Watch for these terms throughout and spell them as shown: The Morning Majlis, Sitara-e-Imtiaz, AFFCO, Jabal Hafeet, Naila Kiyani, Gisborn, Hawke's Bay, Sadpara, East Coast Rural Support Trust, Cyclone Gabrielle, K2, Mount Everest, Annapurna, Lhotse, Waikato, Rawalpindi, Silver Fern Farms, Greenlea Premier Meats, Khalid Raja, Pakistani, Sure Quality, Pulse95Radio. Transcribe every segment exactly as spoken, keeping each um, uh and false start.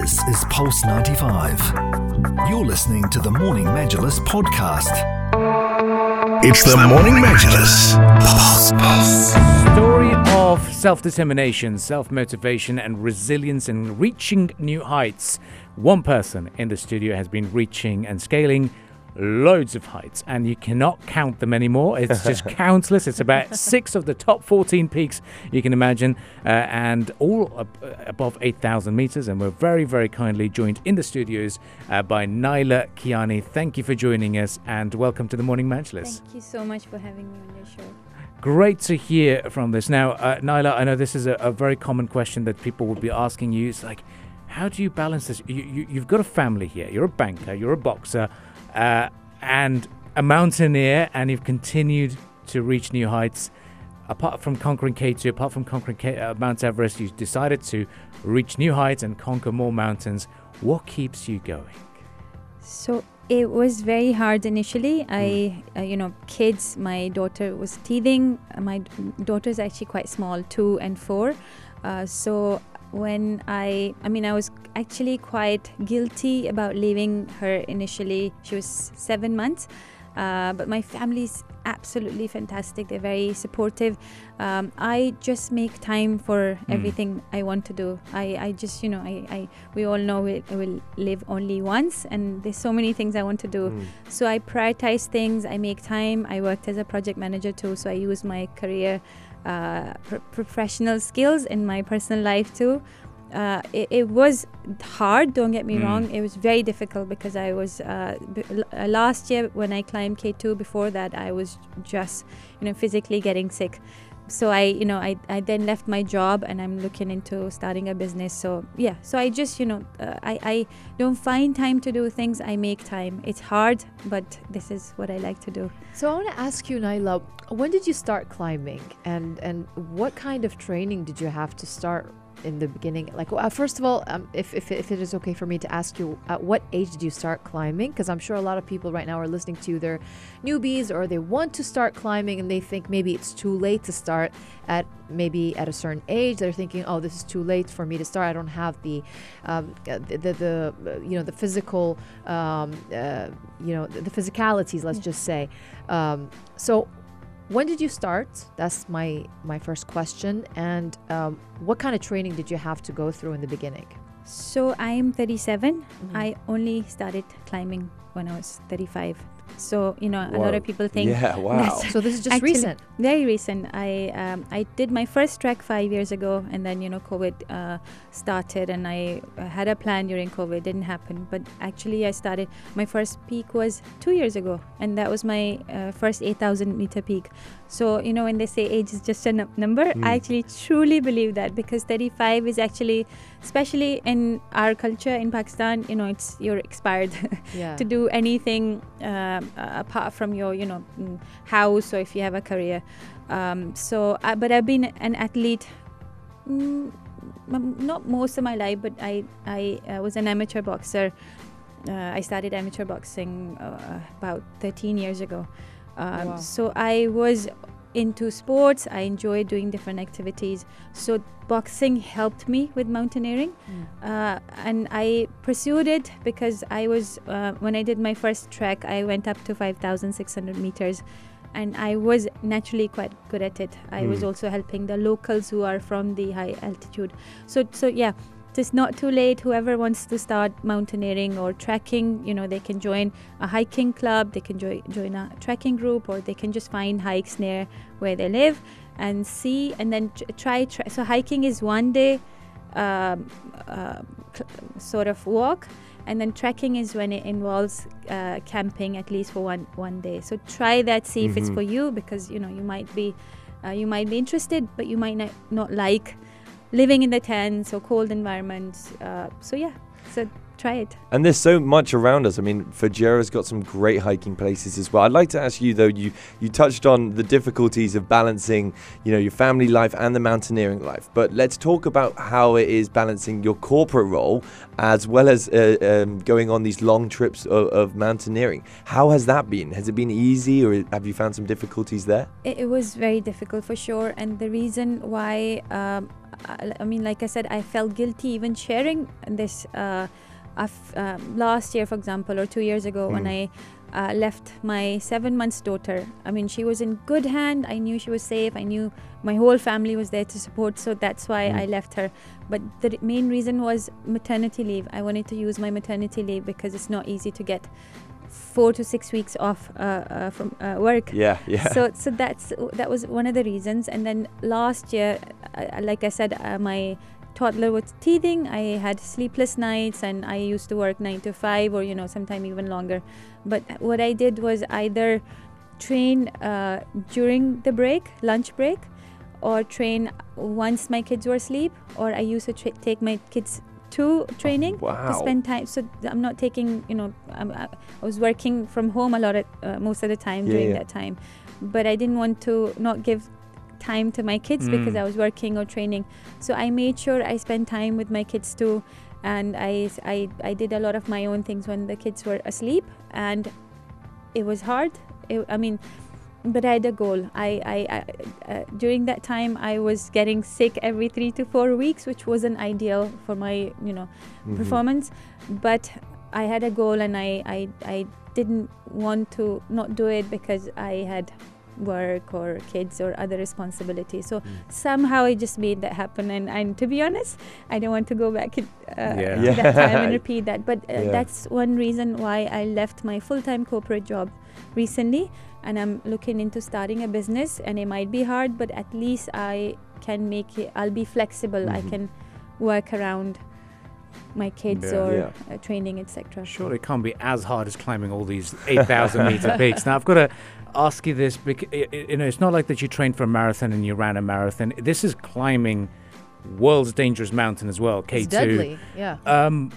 This is Pulse ninety-five. You're listening to The Morning Majlis podcast. It's The Morning Majlis. Pulse, Pulse. Story of self-determination, self-motivation and resilience in reaching new heights. One person in the studio has been reaching and scaling loads of heights, and you cannot count them anymore. It's just countless. It's about six of the top fourteen peaks you can imagine, uh, and all ab- above eight thousand meters. And we're very, very kindly joined in the studios uh, by Naila Kiyani. Thank you for joining us, and welcome to The Morning Majlis. Thank you so much for having me on your show. Great to hear from this. Now, uh, Naila, I know this is a, a very common question that people would be asking you. It's like, how do you balance this? You, you, you've got a family here. You're a banker. You're a boxer. Uh, and a mountaineer, and you've continued to reach new heights. Apart from conquering K two, apart from conquering K- uh, Mount Everest, you've decided to reach new heights and conquer more mountains. What keeps you going? So it was very hard initially. I, mm. uh, you know, kids, my daughter was teething. My daughter's actually quite small, two and four. Uh, so when I, I mean, I was actually quite guilty about leaving her initially. She was seven months, uh, but my family's absolutely fantastic. They're very supportive. Um, I just make time for mm. everything I want to do. I, I just, you know, I, I we all know we will live only once, and there's so many things I want to do. Mm. So I prioritize things. I make time. I worked as a project manager too, so I use my career Uh, pr- professional skills in my personal life too. Uh, it, it was hard, don't get me mm. wrong. It was very difficult because I was uh, b- last year when I climbed K two. Before that, I was just, you know, physically getting sick. So I, you know, I, I then left my job and I'm looking into starting a business. So yeah, so I just, you know, uh, I, I don't find time to do things. I make time. It's hard, but this is what I like to do. So I want to ask you, Naila, when did you start climbing, and, and what kind of training did you have to start in the beginning? Like, well, first of all, um, if, if, if it is okay for me to ask you, at what age did you start climbing? Because I'm sure a lot of people right now are listening to you. They're newbies, or they want to start climbing and they think maybe it's too late to start at maybe at a certain age. They're thinking, oh, this is too late for me to start. I don't have the, um, the, the, the you know, the physical, um, uh, you know, the, the physicalities, let's yeah. just say. Um, so when did you start? That's my, my first question. And um, what kind of training did you have to go through in the beginning? So I'm thirty-seven. Mm-hmm. I only started climbing when I was thirty-five. So, you know, Whoa. a lot of people think... Yeah, wow. So this is just recent. Very recent. I um, I did my first trek five years ago, and then, you know, COVID uh, started, and I had a plan during COVID. Didn't happen. But actually I started... My first peak was two years ago, and that was my uh, first eight thousand meter peak. So, you know, when they say age is just a n- number, mm. I actually truly believe that, because thirty-five is actually... Especially in our culture in Pakistan, you know, it's you're expired yeah. to do anything uh, apart from your, you know, house, or if you have a career. Um, so, I, but I've been an athlete, mm, not most of my life, but I I uh, was an amateur boxer. Uh, I started amateur boxing uh, about thirteen years ago. Um, wow. So I was into sports. I enjoy doing different activities. So boxing helped me with mountaineering. Mm. Uh, and I pursued it because I was, uh, when I did my first trek, I went up to five thousand six hundred meters, and I was naturally quite good at it. I mm. was also helping the locals who are from the high altitude. So, so yeah, it's not too late. Whoever wants to start mountaineering or trekking, you know, they can join a hiking club, they can join join a trekking group, or they can just find hikes near where they live and see, and then try. try. So hiking is one day um, uh, cl- sort of walk, and then trekking is when it involves uh, camping at least for one, one day. So try that, see mm-hmm. if it's for you, because, you know, you might be uh, you might be interested, but you might not, not like living in the tents or cold environments. Uh, so yeah, so try it. And there's so much around us. I mean, Fujairah's got some great hiking places as well. I'd like to ask you though, you, you touched on the difficulties of balancing, you know, your family life and the mountaineering life. But let's talk about how it is balancing your corporate role as well as uh, um, going on these long trips of, of mountaineering. How has that been? Has it been easy, or have you found some difficulties there? It, it was very difficult for sure. And the reason why um, I mean, like I said, I felt guilty even sharing this uh, uh, last year, for example, or two years ago mm. when I uh, left my seven months daughter. I mean, she was in good hand. I knew she was safe. I knew my whole family was there to support. So that's why mm. I left her. But the main reason was maternity leave. I wanted to use my maternity leave because it's not easy to get four to six weeks off uh, uh, from uh, work. Yeah, yeah. So, so that's that was one of the reasons. And then last year, uh, like I said, uh, my toddler was teething. I had sleepless nights, and I used to work nine to five, or you know, sometimes even longer. But what I did was either train uh, during the break, lunch break, or train once my kids were asleep, or I used to tra take my kids to training oh, wow. to spend time. So I'm not taking, you know, I'm, I was working from home a lot at, uh, most of the time yeah, during yeah. that time. But I didn't want to not give time to my kids mm. because I was working or training. So I made sure I spent time with my kids too. And I, I, I did a lot of my own things when the kids were asleep. And it was hard. It, I mean, but I had a goal. I, I, I uh, during that time, I was getting sick every three to four weeks, which wasn't ideal for my, you know, mm-hmm. performance. But I had a goal, and I, I, I didn't want to not do it because I had work or kids or other responsibilities. So mm. somehow I just made that happen. And, and to be honest, I don't want to go back in, uh, yeah. to that time and repeat that. But uh, yeah. that's one reason why I left my full-time corporate job recently. And I'm looking into starting a business, and it might be hard, but at least I can make it, I'll be flexible. Mm-hmm. I can work around my kids yeah. or yeah. Uh, training, et cetera. Sure, it can't be as hard as climbing all these eight thousand meter peaks. Now, I've got to ask you this, because, you know, it's not like that you trained for a marathon and you ran a marathon. This is climbing world's dangerous mountain as well, K two. It's deadly, yeah. Um,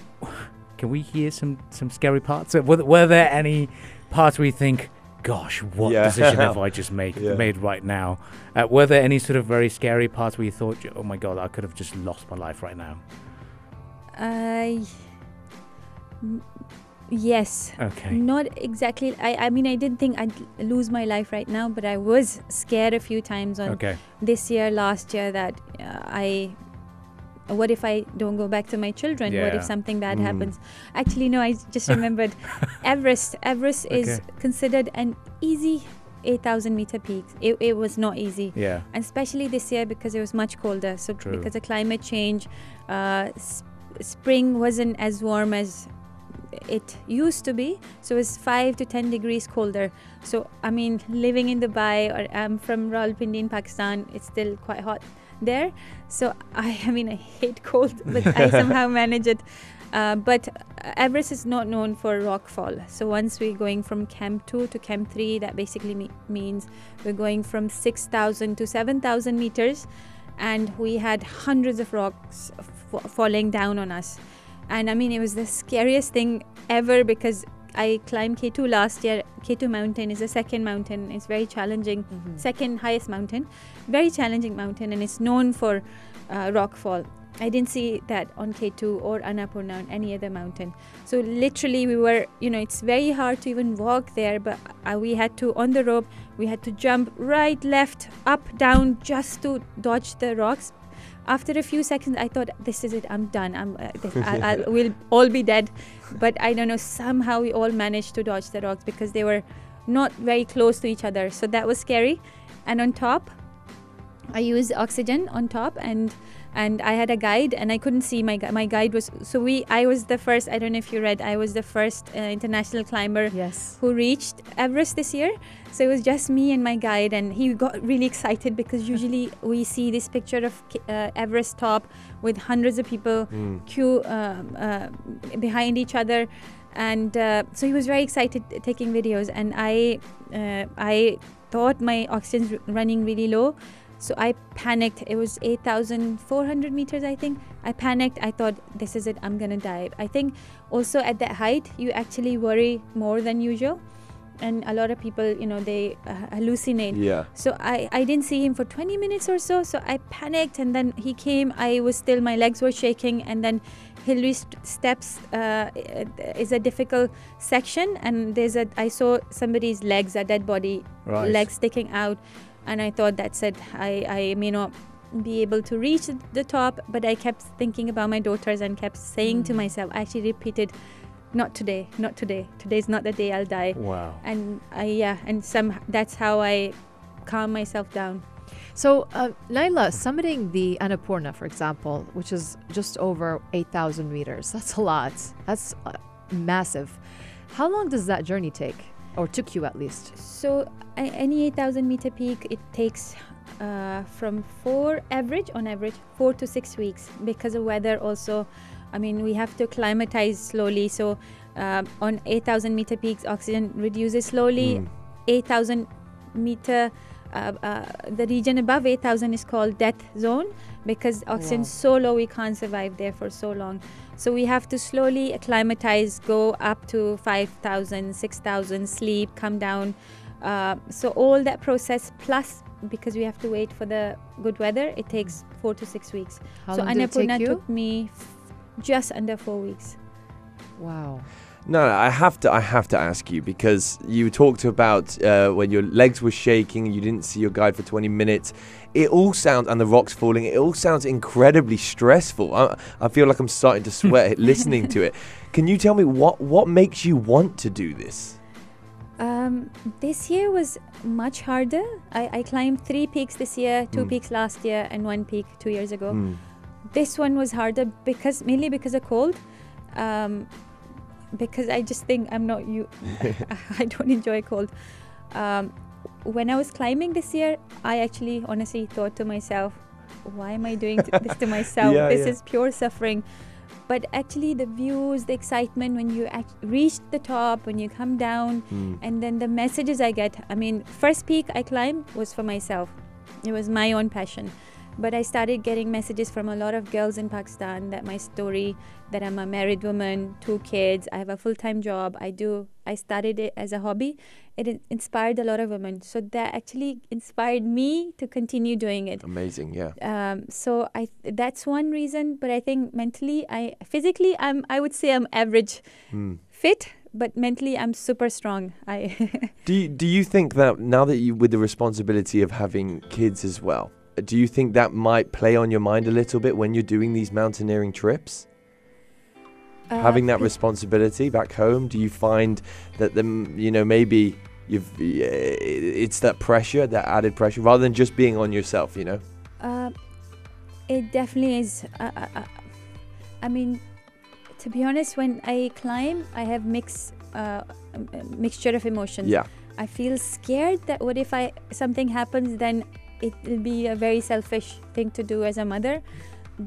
can we hear some, some scary parts? Were, were there any parts where you think, gosh, what yeah. decision have I just made yeah. made right now? Uh, were there any sort of very scary parts where you thought, oh my God, I could have just lost my life right now? Uh, yes. Okay. Not exactly. I, I mean, I didn't think I'd lose my life right now, but I was scared a few times on okay. this year, last year, that uh, I... what if I don't go back to my children? Yeah. What if something bad mm. happens? Actually, no, I just remembered Everest. Everest okay. is considered an easy eight thousand meter peak. It, it was not easy. Yeah. And especially this year because it was much colder. So True. because of climate change, uh, sp spring wasn't as warm as it used to be. So it was five to ten degrees colder. So, I mean, living in Dubai, or I'm from Rawalpindi in Pakistan, it's still quite hot there. So I, I mean, I hate cold, but I somehow manage it. Uh, but Everest is not known for rockfall. So once we're going from Camp two to Camp three, that basically me means we're going from six thousand to seven thousand meters. And we had hundreds of rocks f falling down on us. And I mean, it was the scariest thing ever because I climbed K two last year. K two mountain is the second mountain. It's very challenging, mm-hmm. second highest mountain, very challenging mountain, and it's known for uh, rockfall. I didn't see that on K two or Annapurna on any other mountain. So literally we were, you know, it's very hard to even walk there, but uh, we had to, on the rope, we had to jump right, left, up, down, just to dodge the rocks. After a few seconds, I thought, this is it, I'm done. I'm, uh, this, I, I, we'll all be dead. But I don't know, somehow we all managed to dodge the rocks because they were not very close to each other. So that was scary. And on top, I used oxygen on top, and and I had a guide, and I couldn't see. My, my guide was, so we, I was the first, I don't know if you read, I was the first uh, international climber yes. who reached Everest this year. So it was just me and my guide, and he got really excited because usually we see this picture of uh, Everest top with hundreds of people mm. queue um, uh, behind each other. And uh, so he was very excited taking videos, and I, uh, I thought my oxygen's running really low. So I panicked. It was eight thousand four hundred meters, I think. I panicked. I thought, this is it. I'm going to die. I think also at that height, you actually worry more than usual. And a lot of people, you know, they uh, hallucinate. Yeah. So I, I didn't see him for twenty minutes or so. So I panicked, and then he came. I was still, my legs were shaking. And then Hillary's steps uh, is a difficult section. And there's a, I saw somebody's legs, a dead body, right. legs sticking out. And I thought, that's it, I, I may not be able to reach the top, but I kept thinking about my daughters and kept saying mm. to myself, I actually repeated, not today, not today. Today's not the day I'll die. Wow. And I, yeah, and some, that's how I calm myself down. So, uh, Naila, summiting the Annapurna, for example, which is just over eight thousand meters, that's a lot. That's uh, massive. How long does that journey take, or took you at least? So, uh, any eight thousand meter peak, it takes uh, from four, average, on average, four to six weeks because of weather also. I mean, we have to acclimatize slowly. So, uh, on eight thousand meter peaks, oxygen reduces slowly. Mm. eight thousand meter, uh, uh, the region above eight thousand is called death zone because oxygen is so low, we can't survive there for so long. So, we have to slowly acclimatize, go up to five thousand, six thousand, sleep, come down. Uh, so, all that process plus, because we have to wait for the good weather, it takes four to six weeks. How so, Annapurna took me just under four weeks. Wow. No, no, I have to. I have to ask you because you talked about uh, when your legs were shaking, you didn't see your guide for twenty minutes. It all sounds, and the rocks falling. It all sounds incredibly stressful. I, I feel like I'm starting to sweat listening to it. Can you tell me what what makes you want to do this? Um, this year was much harder. I, I climbed three peaks this year, two mm. peaks last year, and one peak two years ago. Mm. This one was harder because mainly because of cold. Um, because I just think I'm not you. I don't enjoy cold. Um, when I was climbing this year, I actually honestly thought to myself, why am I doing this to myself? yeah, this yeah. is pure suffering. But actually the views, the excitement when you act reach the top, when you come down, mm. and then the messages I get. I mean, first peak I climbed was for myself. It was my own passion. But I started getting messages from a lot of girls in Pakistan that my story, that I'm a married woman, two kids, I have a full-time job, I do, I started it as a hobby. It inspired a lot of women. So that actually inspired me to continue doing it. Amazing, yeah. Um, so I th that's one reason, but I think mentally, I physically, I'm, I would say I'm average mm. fit. But mentally, I'm super strong. I do, you, do you think that now that you, with the responsibility of having kids as well, do you think that might play on your mind a little bit when you're doing these mountaineering trips? Uh, Having that responsibility back home, do you find that the, you know, maybe you've it's that pressure, that added pressure, rather than just being on yourself, you know? Uh, it definitely is. Uh, uh, I mean, to be honest, when I climb, I have mix, uh, a mixture of emotions. Yeah. I feel scared that what if I something happens, then it will be a very selfish thing to do as a mother,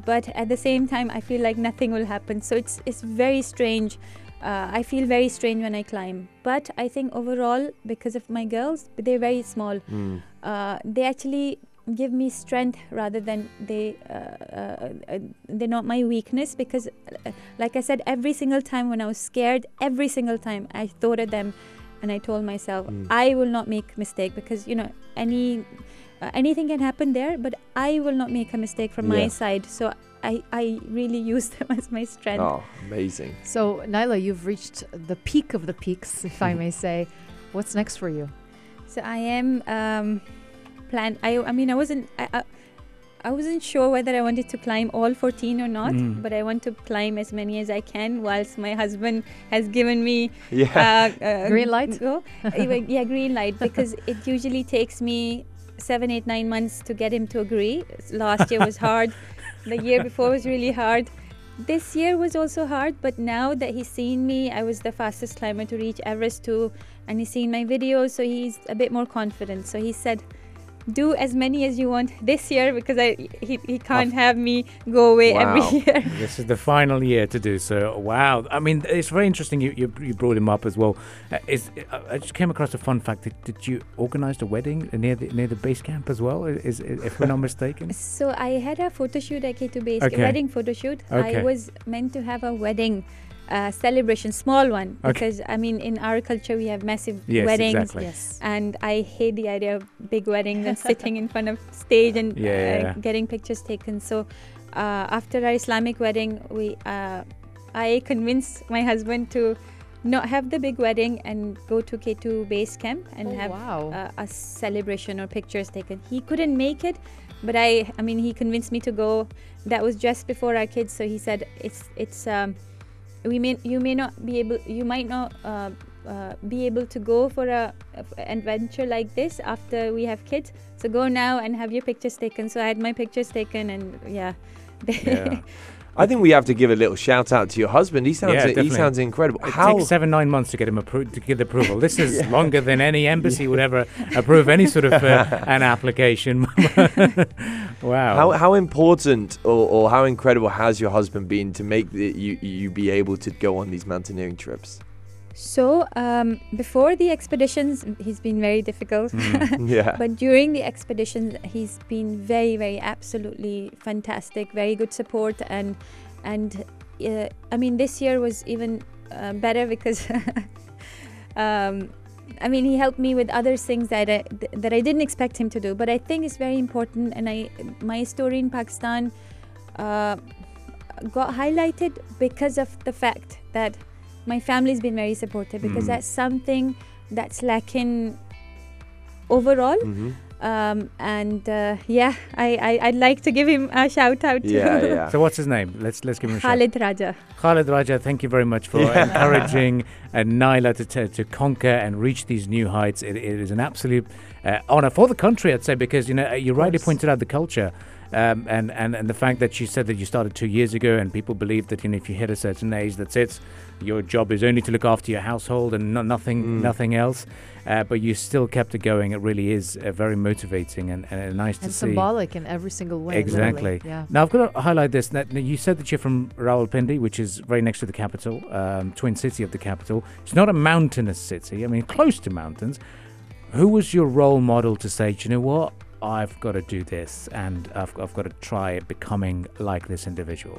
but at the same time I feel like nothing will happen, so it's it's very strange. uh, I feel very strange when I climb, but I think overall because of my girls, they're very small, mm. uh, they actually give me strength rather than they uh, uh, they're not my weakness, because uh, like I said, every single time when I was scared, every single time I thought of them and I told myself mm. I will not make mistake, because you know any Uh, anything can happen there, but I will not make a mistake from yeah. my side. So I, I really use them as my strength. Oh, amazing. So Naila, you've reached the peak of the peaks, if I may say. What's next for you? So I am um, plan. I, I mean, I wasn't, I, I, I wasn't sure whether I wanted to climb all fourteen or not, mm. but I want to climb as many as I can whilst my husband has given me yeah. uh, uh, green light. Go. yeah, green light, because it usually takes me seven, eight, nine months to get him to agree. Last year was hard. The year before was really hard. This year was also hard, but now that he's seen me, I was the fastest climber to reach Everest too, and he's seen my videos, so he's a bit more confident. So he said, do as many as you want this year, because I he, he can't have me go away wow. every year. This is the final year to do so. Wow. I mean, it's very interesting you, you, you brought him up as well. Uh, is, uh, I just came across a fun fact. Did, did you organise a wedding near the, near the base camp as well, is, is, if we're not mistaken? So I had a photo shoot at K two base, okay. a wedding photo shoot. Okay. I was meant to have a wedding uh, celebration, small one, okay. because I mean in our culture we have massive yes, weddings exactly. yes. and I hate the idea of big weddings and sitting in front of stage and yeah, uh, yeah, yeah. getting pictures taken. So uh, after our Islamic wedding, we uh, I convinced my husband to not have the big wedding and go to K two base camp and oh, have wow. uh, a celebration or pictures taken. He couldn't make it. But I, I mean, he convinced me to go. That was just before our kids, so he said, "It's, it's, um, we may, you may not be able, you might not uh, uh, be able to go for a, an adventure like this after we have kids. So go now and have your pictures taken." So I had my pictures taken, and yeah. yeah. I think we have to give a little shout out to your husband. He sounds, yeah, he sounds incredible. It How? takes seven, nine months to get him appro- to get approval. This is yeah. longer than any embassy yeah. would ever approve any sort of uh, an application. Wow. How, how important or, or how incredible has your husband been to make the, you, you be able to go on these mountaineering trips? So um, before the expeditions, he's been very difficult. Mm. Yeah. But during the expeditions, he's been very, very, absolutely fantastic. Very good support, and and uh, I mean, this year was even uh, better because um, I mean, he helped me with other things that I, that I didn't expect him to do. But I think it's very important, and I my story in Pakistan uh, got highlighted because of the fact that my family's been very supportive, because mm. that's something that's lacking overall. Mm-hmm. Um, and uh, yeah, I, I, I'd like to give him a shout out. Yeah, yeah. So what's his name? Let's let's give him a Khalid shout. Khalid Raja. Khalid Raja, thank you very much for yeah. encouraging uh, Naila to, to to conquer and reach these new heights. It, it is an absolute uh, honor for the country, I'd say, because you know you rightly pointed out the culture. Um, and, and, and the fact that you said that you started two years ago, and people believe that, you know, if you hit a certain age, that's it. Your job is only to look after your household and no, nothing mm. nothing else. Uh, but you still kept it going. It really is uh, very motivating and, and nice and to see. And symbolic in every single way. Exactly. Yeah. Now, I've got to highlight this. That you said that you're from Rawalpindi, which is very next to the capital, um, twin city of the capital. It's not a mountainous city. I mean, close to mountains. Who was your role model to say, do you know what? I've got to do this, and I've, I've got to try becoming like this individual?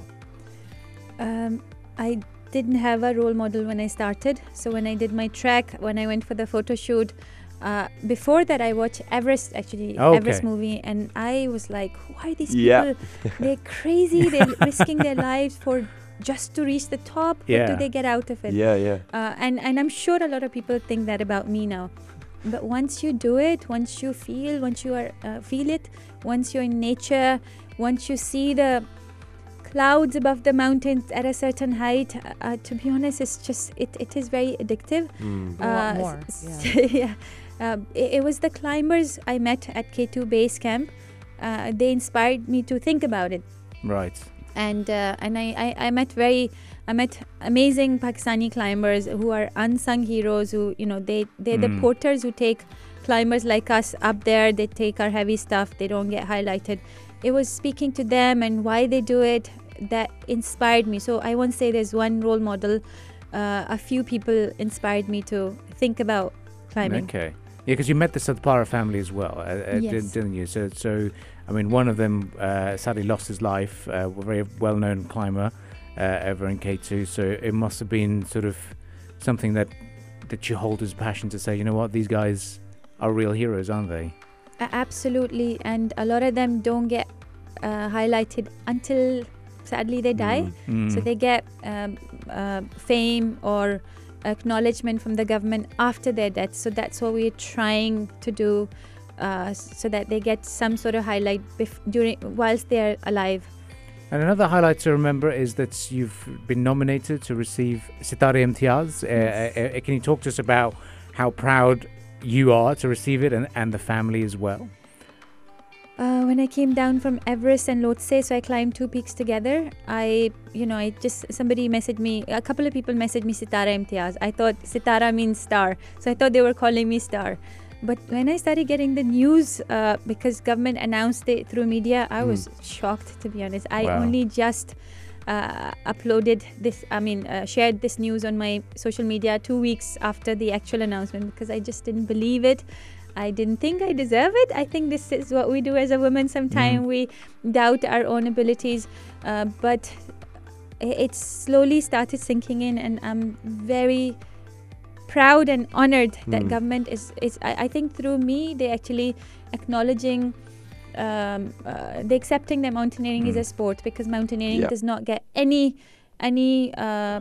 Um, I didn't have a role model when I started. So when I did my trek, when I went for the photo shoot, uh, before that I watched Everest, actually, okay. Everest movie, and I was like, who are these yeah. people? They're crazy, they're risking their lives for just to reach the top. Yeah. What do they get out of it? Yeah, yeah. Uh, and, and I'm sure a lot of people think that about me now. But once you do it, once you feel, once you are uh, feel it, once you're in nature, once you see the clouds above the mountains at a certain height, uh, to be honest, it's just, it, it is very addictive. Mm. Uh, a lot more. Yeah. yeah. Uh, it, it was the climbers I met at K two base camp. Uh, they inspired me to think about it. Right. And uh, and I, I, I met very I met amazing Pakistani climbers who are unsung heroes, who, you know, they they're mm. the porters who take climbers like us up there. They take our heavy stuff. They don't get highlighted. It was speaking to them and why they do it that inspired me. So I won't say there's one role model. Uh, a few people inspired me to think about climbing. Okay. Yeah, because you met the Sadpara family as well, uh, yes. didn't you? So, so, I mean, one of them uh, sadly lost his life, a uh, very well-known climber uh, over in K two. So it must have been sort of something that, that you hold as a passion to say, you know what, these guys are real heroes, aren't they? Uh, absolutely. And a lot of them don't get uh, highlighted until, sadly, they die. Mm. Mm. So they get um, uh, fame or acknowledgement from the government after their death. So that's what we're trying to do, uh, so that they get some sort of highlight bef- during whilst they're alive. And another highlight to remember is that you've been nominated to receive Sitara-e-Imtiaz. Yes. Uh, uh, uh, can you talk to us about how proud you are to receive it, and, and the family as well? Uh, when I came down from Everest and Lhotse, so I climbed two peaks together. I, you know, I just, somebody messaged me, a couple of people messaged me Sitara-e-Imtiaz. I thought Sitara means star. So I thought they were calling me star. But when I started getting the news, uh, because government announced it through media, I mm. was shocked, to be honest. I wow. only just uh, uploaded this, I mean, uh, shared this news on my social media two weeks after the actual announcement, because I just didn't believe it. I didn't think I deserve it. I think this is what we do as a woman. Sometimes mm. we doubt our own abilities, uh, but it slowly started sinking in, and I'm very proud and honored mm. that government is, is I, I think through me, they actually acknowledging, um, uh, they accepting that mountaineering mm. is a sport, because mountaineering yeah. does not get any, any, uh,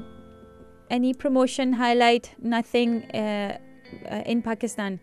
any promotion, highlight, nothing uh, uh, in Pakistan.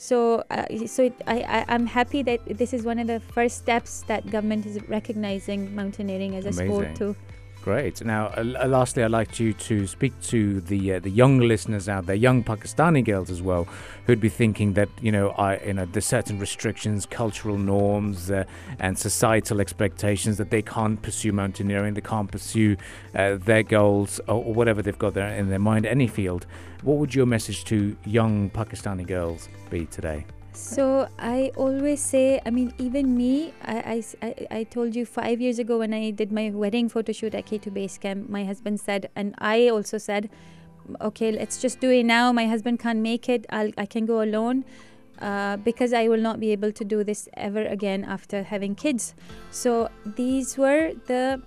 So, uh, so it, I, I, I'm happy that this is one of the first steps that government is recognizing mountaineering as a Amazing. sport too. Great. Now, uh, lastly, I'd like you to speak to the uh, the young listeners out there, young Pakistani girls as well, who'd be thinking that, you know, I, you know, there's certain restrictions, cultural norms, uh, and societal expectations that they can't pursue mountaineering, they can't pursue uh, their goals or, or whatever they've got there in their mind, any field. What would your message to young Pakistani girls be today? So I always say, I mean, even me, I, I, I told you five years ago when I did my wedding photo shoot at K two Base Camp, my husband said, and I also said, okay, let's just do it now. My husband can't make it. I'll, I can go alone uh, because I will not be able to do this ever again after having kids. So these were the,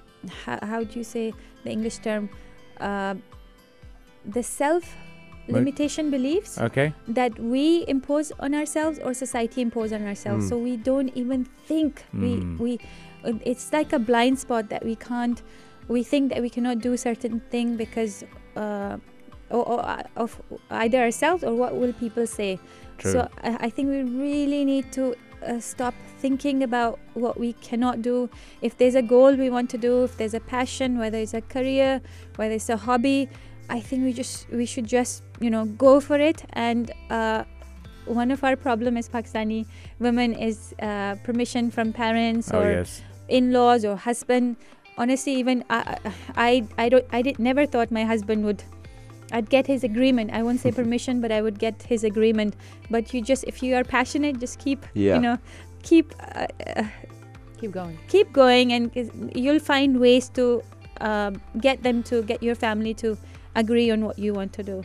how, how do you say the English term, uh, the self limitation beliefs okay. that we impose on ourselves or society impose on ourselves. Mm. So we don't even think. Mm. We we it's like a blind spot that we can't. We think that we cannot do certain thing because uh, or, or, of either ourselves or what will people say. True. So I, I think we really need to uh, stop thinking about what we cannot do. If there's a goal we want to do, if there's a passion, whether it's a career, whether it's a hobby. I think we just we should just you know go for it. And uh, one of our problem as Pakistani women is uh, permission from parents oh, or yes. in-laws or husband. Honestly, even I I I don't I did never thought my husband would. I'd get his agreement. I won't say permission, but I would get his agreement. But you just if you are passionate, just keep yeah. you know keep uh, uh, keep going, keep going, and you'll find ways to uh, get them to get your family to. Agree on what you want to do.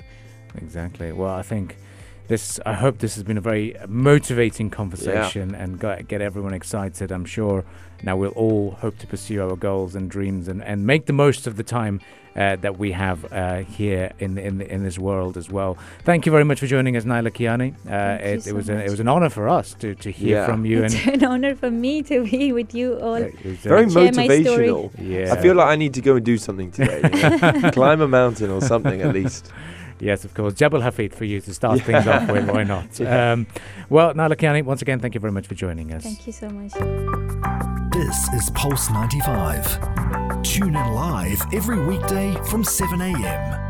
Exactly. Well, I think this, I hope this has been a very motivating conversation yeah. and got, get everyone excited, I'm sure. Now we'll all hope to pursue our goals and dreams and, and make the most of the time uh, that we have uh, here in the, in, the, in this world as well. Thank you very much for joining us, Naila Kiyani. Uh, it, so it was an, it was an honor for us to, to hear yeah. from you. It's and an honor for me to be with you all. It was very motivational. Yeah. I feel like I need to go and do something today. You know? Climb a mountain or something at least. Yes, of course. Jabal Hafeet for you to start yeah. things off with. Why not? Yeah. Um, well, Naila Kiyani, once again, thank you very much for joining us. Thank you so much. This is Pulse ninety-five. Tune in live every weekday from seven a m